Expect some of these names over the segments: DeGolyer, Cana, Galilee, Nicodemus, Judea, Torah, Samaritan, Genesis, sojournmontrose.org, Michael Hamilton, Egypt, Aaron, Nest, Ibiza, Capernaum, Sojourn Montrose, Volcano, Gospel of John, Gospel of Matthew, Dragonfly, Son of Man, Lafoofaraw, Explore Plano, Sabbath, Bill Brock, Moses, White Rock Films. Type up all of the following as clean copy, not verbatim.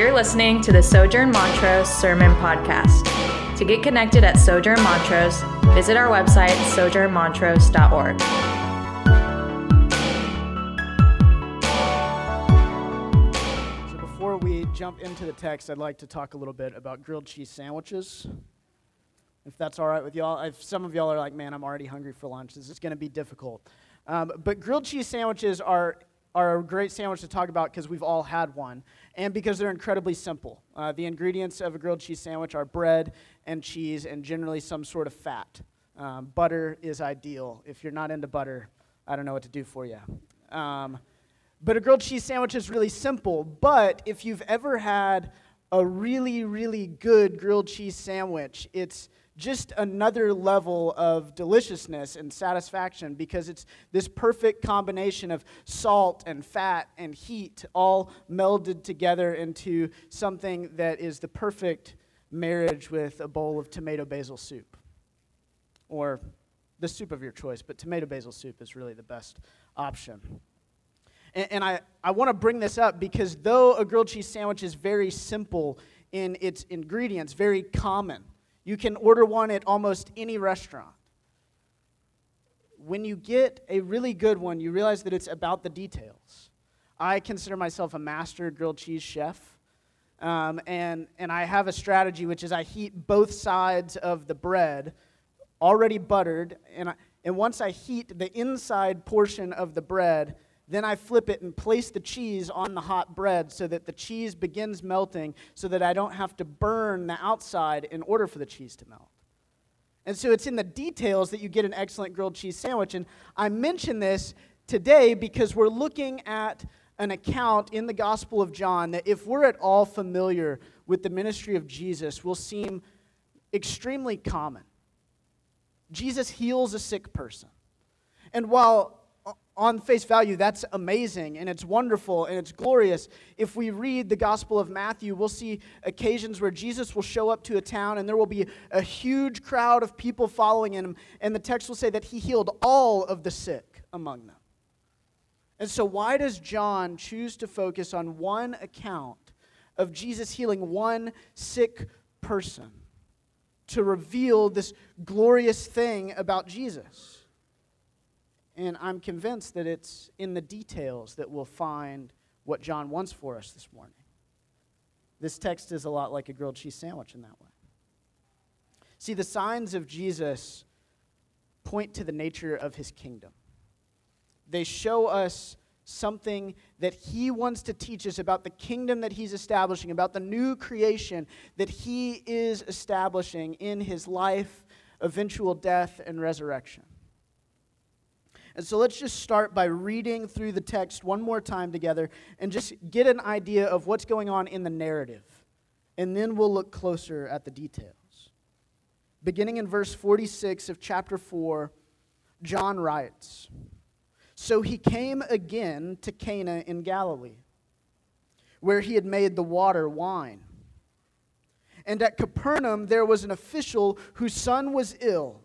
You're listening to the Sojourn Montrose Sermon Podcast. To get connected at Sojourn Montrose, visit our website, sojournmontrose.org. So before we jump into the text, I'd like to talk a little bit about grilled cheese sandwiches. If that's all right with y'all. If some of y'all are like, man, I'm already hungry for lunch. This is going to be difficult. But grilled cheese sandwiches are a great sandwich to talk about because we've all had one, and because they're incredibly simple. The ingredients of a grilled cheese sandwich are bread and cheese and generally some sort of fat. Butter is ideal. If you're not into butter, I don't know what to do for you. But a grilled cheese sandwich is really simple, but if you've ever had a really, really good grilled cheese sandwich, it's just another level of deliciousness and satisfaction because it's this perfect combination of salt and fat and heat all melded together into something that is the perfect marriage with a bowl of tomato basil soup. Or the soup of your choice, but tomato basil soup is really the best option. And I want to bring this up because though a grilled cheese sandwich is very simple in its ingredients, very common, you can order one at almost any restaurant. When you get a really good one, you realize that it's about the details. I consider myself a master grilled cheese chef, and I have a strategy, which is I heat both sides of the bread, already buttered, and once I heat the inside portion of the bread, then I flip it and place the cheese on the hot bread so that the cheese begins melting so that I don't have to burn the outside in order for the cheese to melt. And so it's in the details that you get an excellent grilled cheese sandwich. And I mention this today because we're looking at an account in the Gospel of John that if we're at all familiar with the ministry of Jesus, will seem extremely common. Jesus heals a sick person. And while on face value, that's amazing, and it's wonderful, and it's glorious. If we read the Gospel of Matthew, we'll see occasions where Jesus will show up to a town, and there will be a huge crowd of people following him, and the text will say that he healed all of the sick among them. And so why does John choose to focus on one account of Jesus healing one sick person to reveal this glorious thing about Jesus? And I'm convinced that it's in the details that we'll find what John wants for us this morning. This text is a lot like a grilled cheese sandwich in that way. See, the signs of Jesus point to the nature of his kingdom. They show us something that he wants to teach us about the kingdom that he's establishing, about the new creation that he is establishing in his life, eventual death, and resurrection. And so let's just start by reading through the text one more time together and just get an idea of what's going on in the narrative. And then we'll look closer at the details. Beginning in verse 46 of chapter 4, John writes, "So he came again to Cana in Galilee, where he had made the water wine. And at Capernaum there was an official whose son was ill.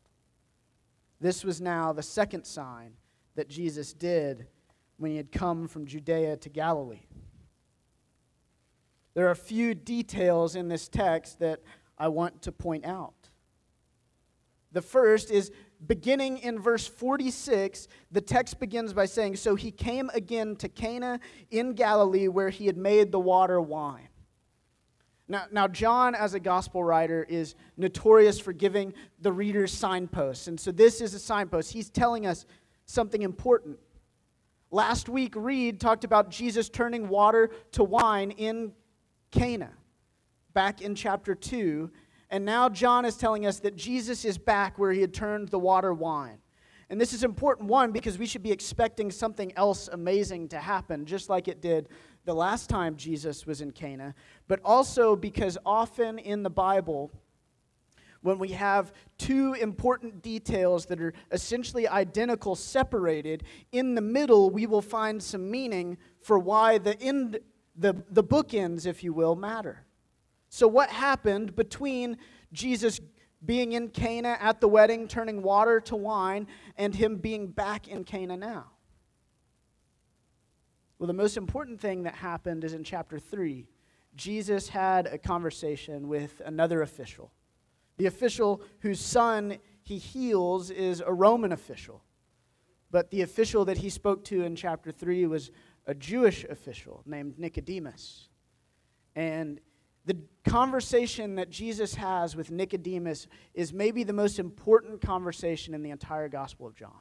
This was now the second sign that Jesus did when he had come from Judea to Galilee." There are a few details in this text that I want to point out. The first is, beginning in verse 46, the text begins by saying, "So he came again to Cana in Galilee, where he had made the water wine." Now, John, as a gospel writer, is notorious for giving the readers signposts. And so this is a signpost. He's telling us something important. Last week, Reed talked about Jesus turning water to wine in Cana, back in chapter 2. And now John is telling us that Jesus is back where he had turned the water wine. And this is important, one, because we should be expecting something else amazing to happen, just like it did the last time Jesus was in Cana, but also because often in the Bible, when we have two important details that are essentially identical, separated, in the middle we will find some meaning for why the end, the bookends, if you will, matter. So what happened between Jesus being in Cana at the wedding, turning water to wine, and him being back in Cana now? Well, the most important thing that happened is in chapter 3. Jesus had a conversation with another official. The official whose son he heals is a Roman official. But the official that he spoke to in chapter 3 was a Jewish official named Nicodemus. And the conversation that Jesus has with Nicodemus is maybe the most important conversation in the entire Gospel of John.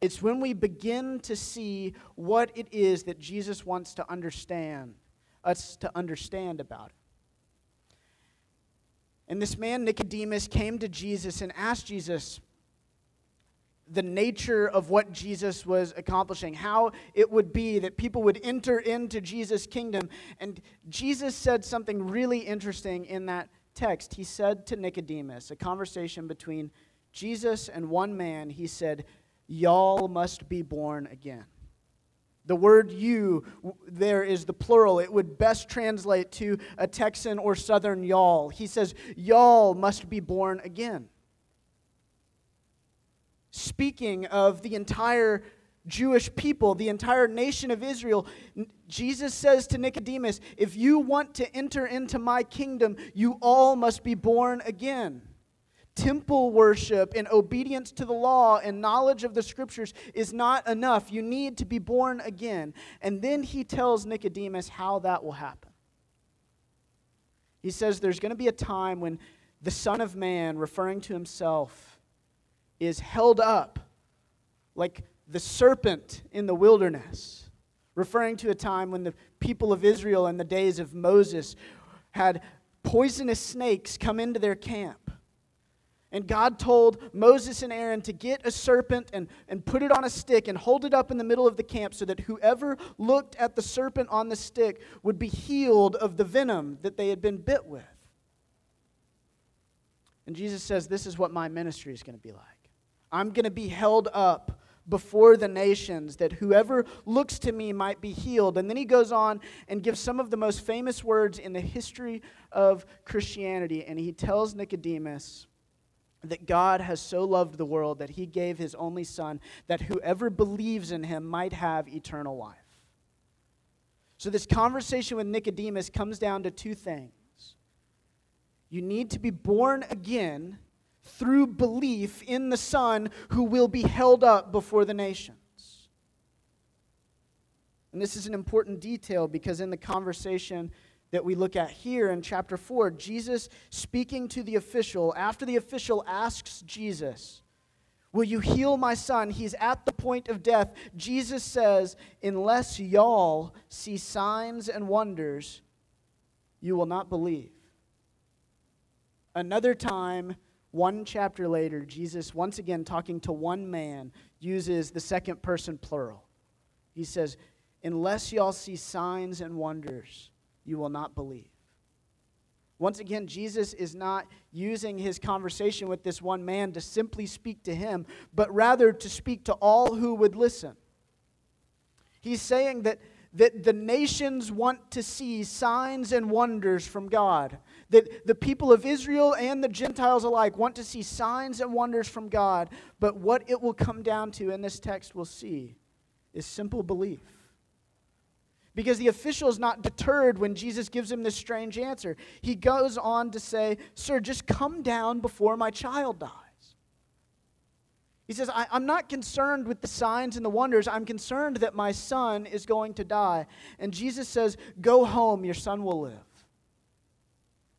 It's when we begin to see what it is that Jesus wants to understand, us to understand about it. And this man, Nicodemus, came to Jesus and asked Jesus the nature of what Jesus was accomplishing, how it would be that people would enter into Jesus' kingdom. And Jesus said something really interesting in that text. He said to Nicodemus, a conversation between Jesus and one man, he said, "Y'all must be born again." The word "you" there is the plural. It would best translate to a Texan or Southern y'all. He says, "Y'all must be born again." Speaking of the entire Jewish people, the entire nation of Israel, Jesus says to Nicodemus, if you want to enter into my kingdom, you all must be born again. Temple worship and obedience to the law and knowledge of the scriptures is not enough. You need to be born again. And then he tells Nicodemus how that will happen. He says there's going to be a time when the Son of Man, referring to himself, is held up like the serpent in the wilderness, referring to a time when the people of Israel in the days of Moses had poisonous snakes come into their camp. And God told Moses and Aaron to get a serpent and put it on a stick and hold it up in the middle of the camp so that whoever looked at the serpent on the stick would be healed of the venom that they had been bit with. And Jesus says, this is what my ministry is going to be like. I'm going to be held up before the nations that whoever looks to me might be healed. And then he goes on and gives some of the most famous words in the history of Christianity. And he tells Nicodemus that God has so loved the world that he gave his only son, that whoever believes in him might have eternal life. So this conversation with Nicodemus comes down to two things. You need to be born again through belief in the Son who will be held up before the nations. And this is an important detail because in the conversation that we look at here in chapter 4, Jesus speaking to the official, after the official asks Jesus, will you heal my son? He's at the point of death. Jesus says, unless y'all see signs and wonders, you will not believe. Another time, one chapter later, Jesus, once again talking to one man, uses the second person plural. He says, unless y'all see signs and wonders, you will not believe. Once again, Jesus is not using his conversation with this one man to simply speak to him, but rather to speak to all who would listen. He's saying that the nations want to see signs and wonders from God, that the people of Israel and the Gentiles alike want to see signs and wonders from God, but what it will come down to in this text we'll see is simple belief. Because the official is not deterred when Jesus gives him this strange answer. He goes on to say, sir, just come down before my child dies. He says, I'm not concerned with the signs and the wonders. I'm concerned that my son is going to die. And Jesus says, go home, your son will live.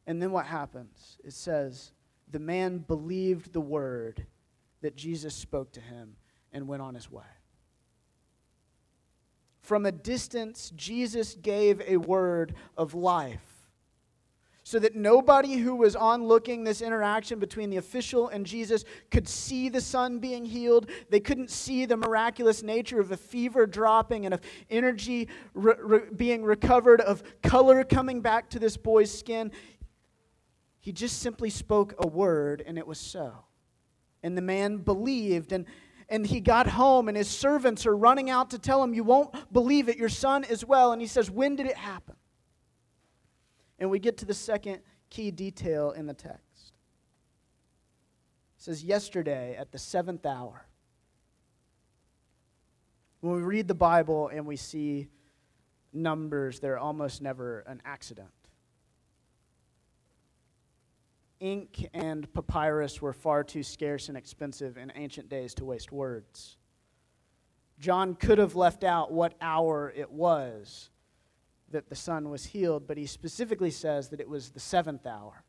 And then what happens? It says, the man believed the word that Jesus spoke to him and went on his way. From a distance, Jesus gave a word of life, so that nobody who was onlooking this interaction between the official and Jesus could see the son being healed. They couldn't see the miraculous nature of a fever dropping and of energy being recovered, of color coming back to this boy's skin. He just simply spoke a word, and it was so. And the man believed, and he got home, and his servants are running out to tell him, you won't believe it, your son is well. And he says, when did it happen? And we get to the second key detail in the text. It says, yesterday at the seventh hour. When we read the Bible and we see numbers, they're almost never an accident. Ink and papyrus were far too scarce and expensive in ancient days to waste words. John could have left out what hour it was that the son was healed, but he specifically says that it was the seventh hour.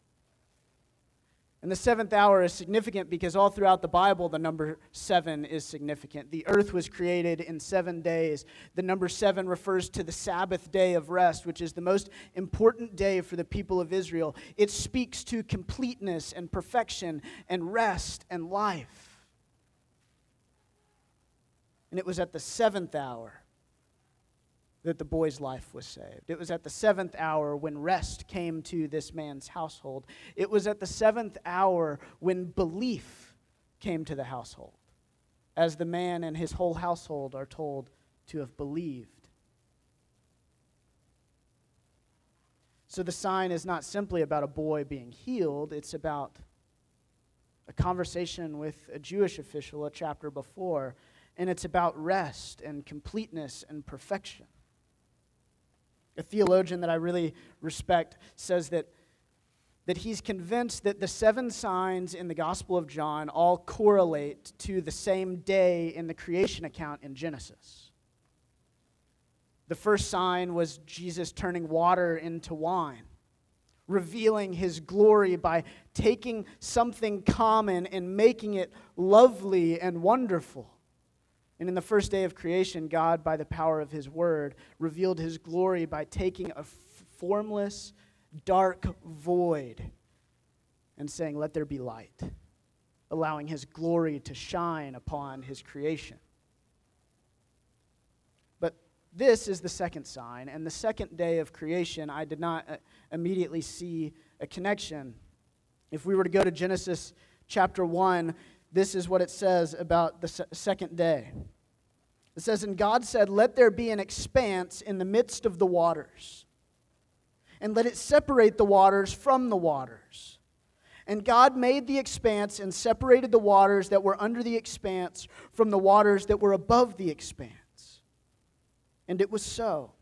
And the seventh hour is significant because all throughout the Bible, the number 7 is significant. The earth was created in 7 days. The number 7 refers to the Sabbath day of rest, which is the most important day for the people of Israel. It speaks to completeness and perfection and rest and life. And it was at the seventh hour that the boy's life was saved. It was at the seventh hour when rest came to this man's household. It was at the seventh hour when belief came to the household, as the man and his whole household are told to have believed. So the sign is not simply about a boy being healed. It's about a conversation with a Jewish official a chapter before, and it's about rest and completeness and perfection. A theologian that I really respect says that he's convinced that the 7 signs in the Gospel of John all correlate to the same day in the creation account in Genesis. The first sign was Jesus turning water into wine, revealing his glory by taking something common and making it lovely and wonderful. And in the first day of creation, God, by the power of his word, revealed his glory by taking a formless, dark void and saying, let there be light, allowing his glory to shine upon his creation. But this is the second sign, and the second day of creation, I did not immediately see a connection. If we were to go to Genesis chapter 1, this is what it says about the second day. It says, and God said, let there be an expanse in the midst of the waters, and let it separate the waters from the waters. And God made the expanse and separated the waters that were under the expanse from the waters that were above the expanse. And it was so.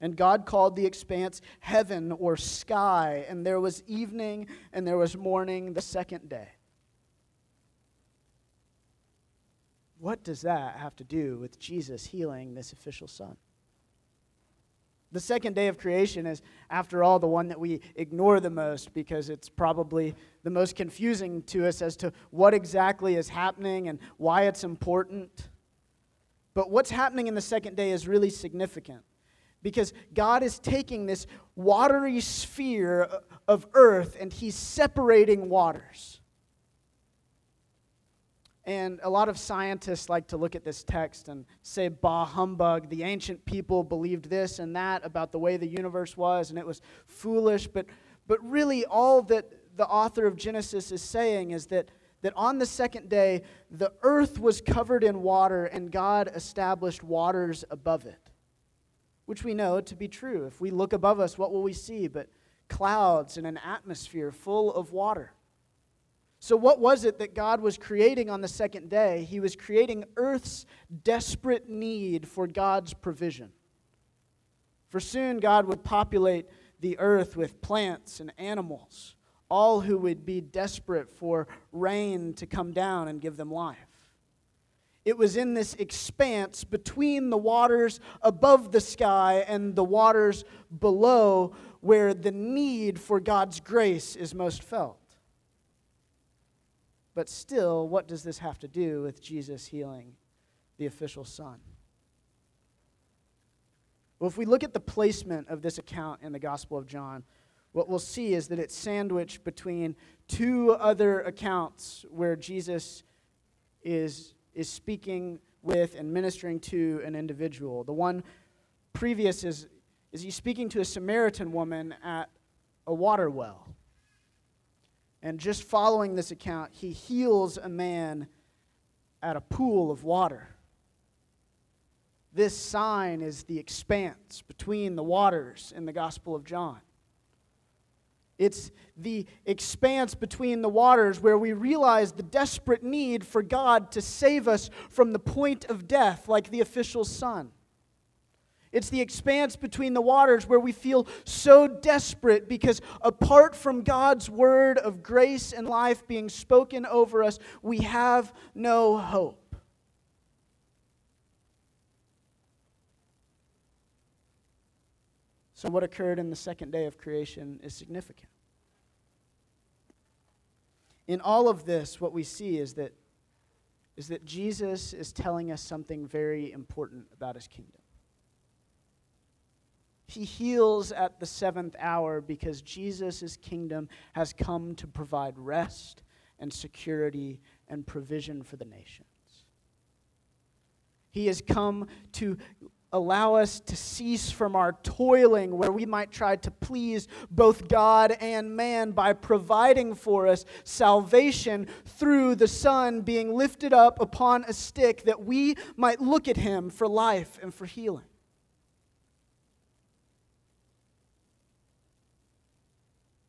And God called the expanse heaven or sky, and there was evening and there was morning the second day. What does that have to do with Jesus healing this official son? The second day of creation is, after all, the one that we ignore the most because it's probably the most confusing to us as to what exactly is happening and why it's important. But what's happening in the second day is really significant because God is taking this watery sphere of earth and he's separating waters. And a lot of scientists like to look at this text and say, bah, humbug, the ancient people believed this and that about the way the universe was, and it was foolish. But really all that the author of Genesis is saying is that on the second day, the earth was covered in water, and God established waters above it, which we know to be true. If we look above us, what will we see but clouds and an atmosphere full of water? So what was it that God was creating on the second day? He was creating earth's desperate need for God's provision. For soon God would populate the earth with plants and animals, all who would be desperate for rain to come down and give them life. It was in this expanse between the waters above the sky and the waters below where the need for God's grace is most felt. But still, what does this have to do with Jesus healing the official son? Well, if we look at the placement of this account in the Gospel of John, what we'll see is that it's sandwiched between two other accounts where Jesus is speaking with and ministering to an individual. The one previous is he's speaking to a Samaritan woman at a water well. And just following this account, he heals a man at a pool of water. This sign is the expanse between the waters in the Gospel of John. It's the expanse between the waters where we realize the desperate need for God to save us from the point of death, like the official son. It's the expanse between the waters where we feel so desperate because apart from God's word of grace and life being spoken over us, we have no hope. So what occurred in the second day of creation is significant. In all of this, what we see is that Jesus is telling us something very important about his kingdom. He heals at the seventh hour because Jesus' kingdom has come to provide rest and security and provision for the nations. He has come to allow us to cease from our toiling where we might try to please both God and man by providing for us salvation through the Son being lifted up upon a stick that we might look at him for life and for healing.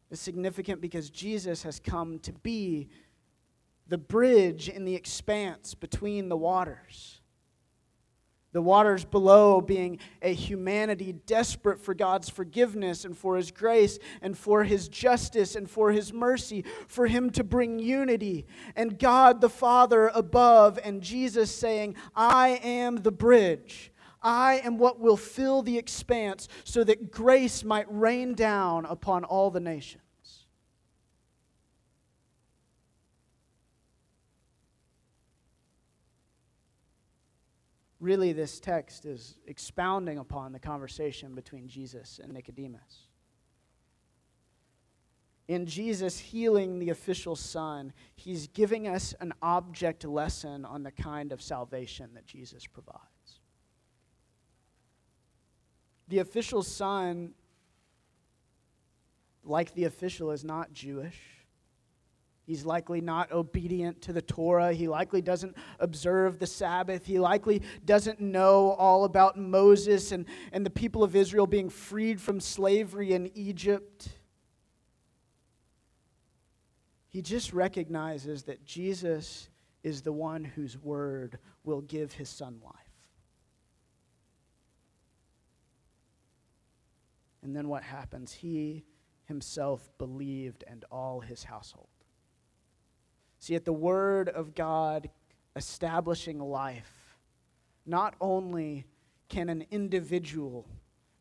It's significant because Jesus has come to be the bridge in the expanse between the waters. The waters below being a humanity desperate for God's forgiveness and for his grace and for his justice and for his mercy, for him to bring unity. And God the Father above and Jesus saying, I am the bridge. I am what will fill the expanse so that grace might rain down upon all the nations. Really, this text is expounding upon the conversation between Jesus and Nicodemus. In Jesus healing the official son, he's giving us an object lesson on the kind of salvation that Jesus provides. The official son, like the official, is not Jewish. He's likely not obedient to the Torah. He likely doesn't observe the Sabbath. He likely doesn't know all about Moses and the people of Israel being freed from slavery in Egypt. He just recognizes that Jesus is the one whose word will give his son life. And then what happens? He himself believed and all his household. See, at the word of God establishing life, not only can an individual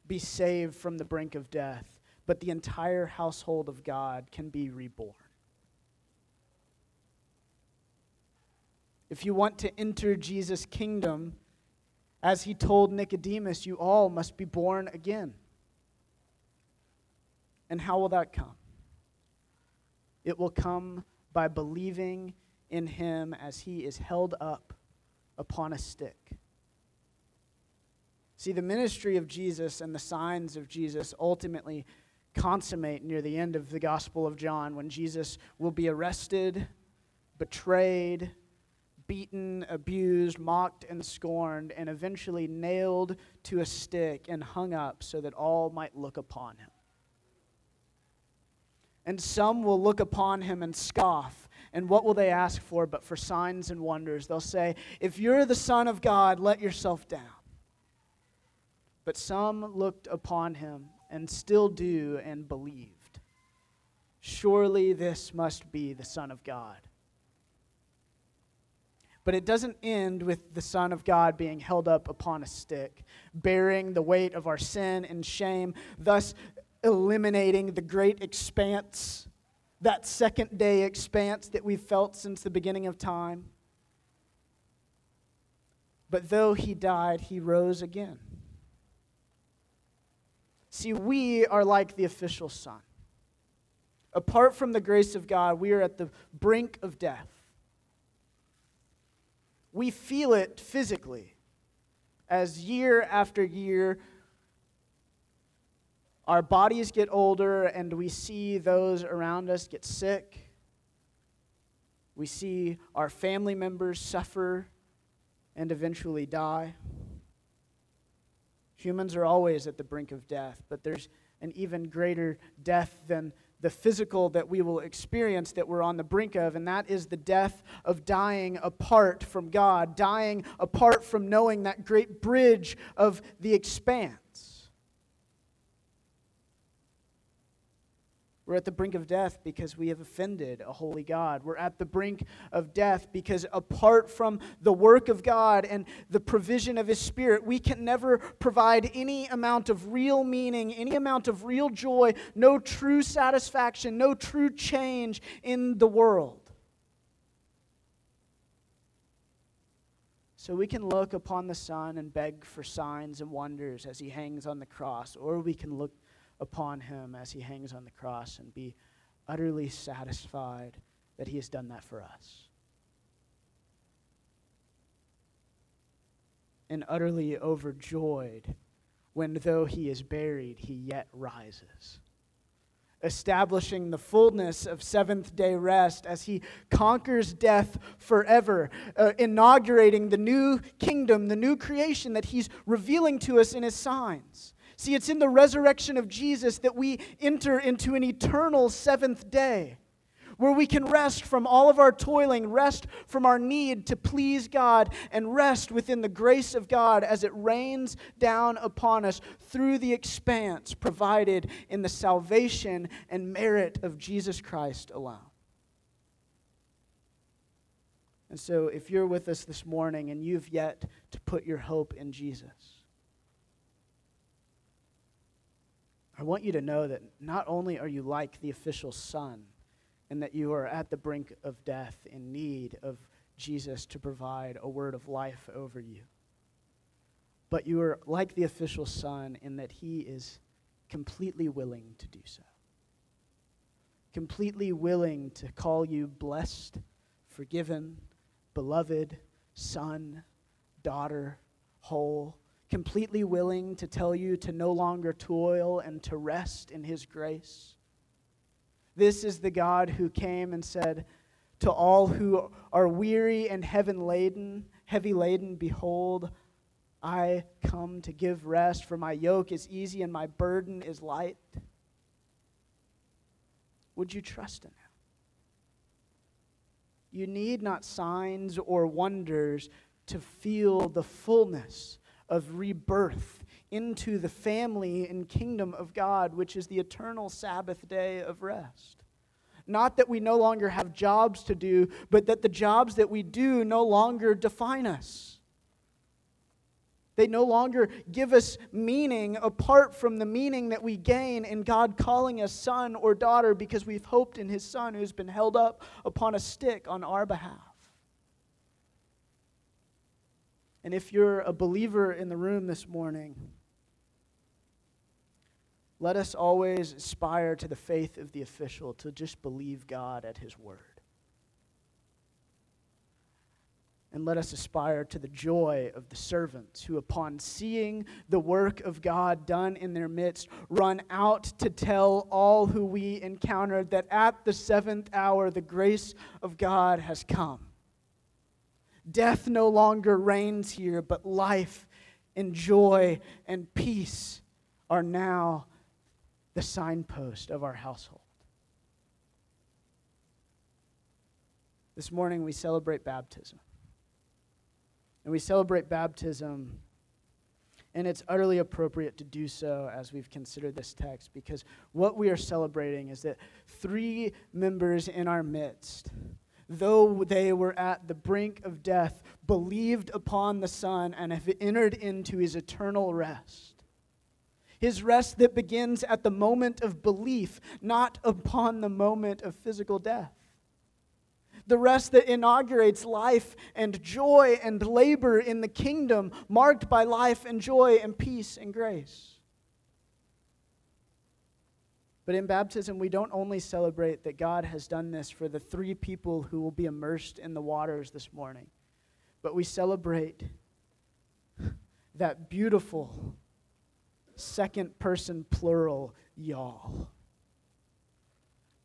be saved from the brink of death, but the entire household of God can be reborn. If you want to enter Jesus' kingdom, as he told Nicodemus, you all must be born again. And how will that come? It will come by believing in him as he is held up upon a stick. See, the ministry of Jesus and the signs of Jesus ultimately consummate near the end of the Gospel of John when Jesus will be arrested, betrayed, beaten, abused, mocked, and scorned, and eventually nailed to a stick and hung up so that all might look upon him. And some will look upon him and scoff. And what will they ask for but for signs and wonders? They'll say, if you're the Son of God, let yourself down. But some looked upon him and still do and believed. Surely this must be the Son of God. But it doesn't end with the Son of God being held up upon a stick, bearing the weight of our sin and shame, thus eliminating the great expanse, that second day expanse that we've felt since the beginning of time. But though he died, he rose again. See, we are like the official son. Apart from the grace of God, we are at the brink of death. We feel it physically as year after year our bodies get older and we see those around us get sick. We see our family members suffer and eventually die. Humans are always at the brink of death, but there's an even greater death than the physical that we will experience that we're on the brink of, and that is the death of dying apart from God, dying apart from knowing that great bridge of the expanse. We're at the brink of death because we have offended a holy God. We're at the brink of death because apart from the work of God and the provision of His Spirit, we can never provide any amount of real meaning, any amount of real joy, no true satisfaction, no true change in the world. So we can look upon the Son and beg for signs and wonders as He hangs on the cross, or we can look upon Him as He hangs on the cross and be utterly satisfied that He has done that for us. And utterly overjoyed when though He is buried, He yet rises, establishing the fullness of seventh-day rest as He conquers death forever, inaugurating the new kingdom, the new creation that He's revealing to us in His signs. See, it's in the resurrection of Jesus that we enter into an eternal seventh day where we can rest from all of our toiling, rest from our need to please God, and rest within the grace of God as it rains down upon us through the expanse provided in the salvation and merit of Jesus Christ alone. And so if you're with us this morning and you've yet to put your hope in Jesus, I want you to know that not only are you like the official son and that you are at the brink of death in need of Jesus to provide a word of life over you, but you are like the official son in that he is completely willing to do so, completely willing to call you blessed, forgiven, beloved, son, daughter, whole, completely willing to tell you to no longer toil and to rest in His grace. This is the God who came and said, "To all who are weary and heavy laden, behold, I come to give rest, for my yoke is easy and my burden is light." Would you trust in Him? You need not signs or wonders to feel the fullness of rebirth into the family and kingdom of God, which is the eternal Sabbath day of rest. Not that we no longer have jobs to do, but that the jobs that we do no longer define us. They no longer give us meaning apart from the meaning that we gain in God calling us son or daughter because we've hoped in His Son who's been held up upon a stick on our behalf. And if you're a believer in the room this morning, let us always aspire to the faith of the official, to just believe God at His word. And let us aspire to the joy of the servants who, upon seeing the work of God done in their midst, run out to tell all who we encountered that at the seventh hour the grace of God has come. Death no longer reigns here, but life and joy and peace are now the signpost of our household. This morning we celebrate baptism. And we celebrate baptism, and it's utterly appropriate to do so as we've considered this text, because what we are celebrating is that three members in our midst, though they were at the brink of death, believed upon the Son and have entered into his eternal rest. His rest that begins at the moment of belief, not upon the moment of physical death. The rest that inaugurates life and joy and labor in the kingdom, marked by life and joy and peace and grace. But in baptism, we don't only celebrate that God has done this for the three people who will be immersed in the waters this morning, but we celebrate that beautiful second person plural, y'all.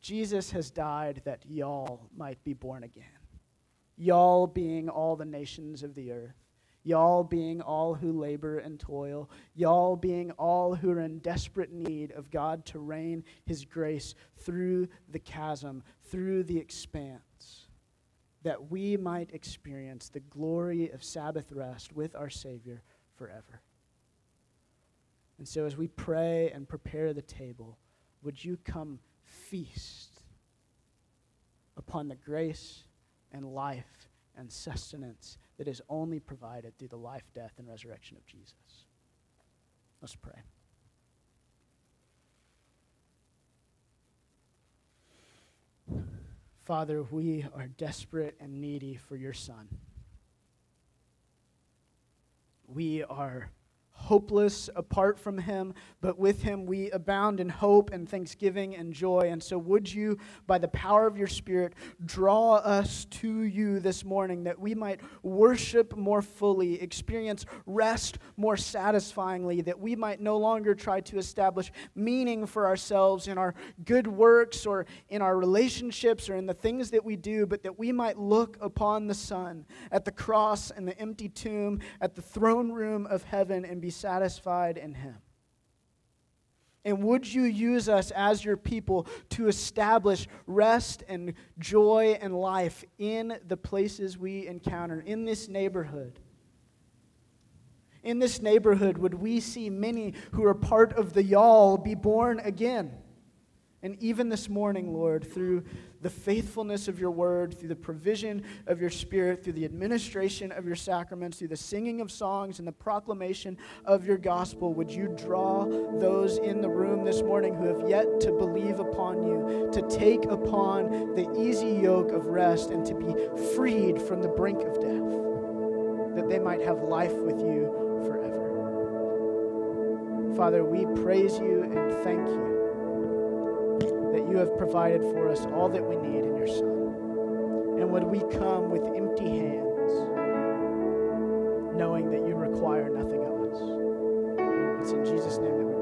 Jesus has died that y'all might be born again. Y'all being all the nations of the earth. Y'all being all who labor and toil. Y'all being all who are in desperate need of God to rain his grace through the chasm, through the expanse, that we might experience the glory of Sabbath rest with our Savior forever. And so as we pray and prepare the table, would you come feast upon the grace and life and sustenance that is only provided through the life, death, and resurrection of Jesus. Let's pray. Father, we are desperate and needy for your Son. We are hopeless apart from him, but with him we abound in hope and thanksgiving and joy. And so would you, by the power of your Spirit, draw us to you this morning, that we might worship more fully, experience rest more satisfyingly, that we might no longer try to establish meaning for ourselves in our good works or in our relationships or in the things that we do, but that we might look upon the Son at the cross and the empty tomb, at the throne room of heaven, and be satisfied in him. And would you use us as your people to establish rest and joy and life in the places we encounter, in this neighborhood? In this neighborhood, would we see many who are part of the y'all be born again? And even this morning, Lord, through the faithfulness of your word, through the provision of your Spirit, through the administration of your sacraments, through the singing of songs and the proclamation of your gospel, would you draw those in the room this morning who have yet to believe upon you, to take upon the easy yoke of rest and to be freed from the brink of death, that they might have life with you forever. Father, we praise you and thank you that you have provided for us all that we need in your Son. And would we come with empty hands, knowing that you require nothing of us. It's in Jesus' name that we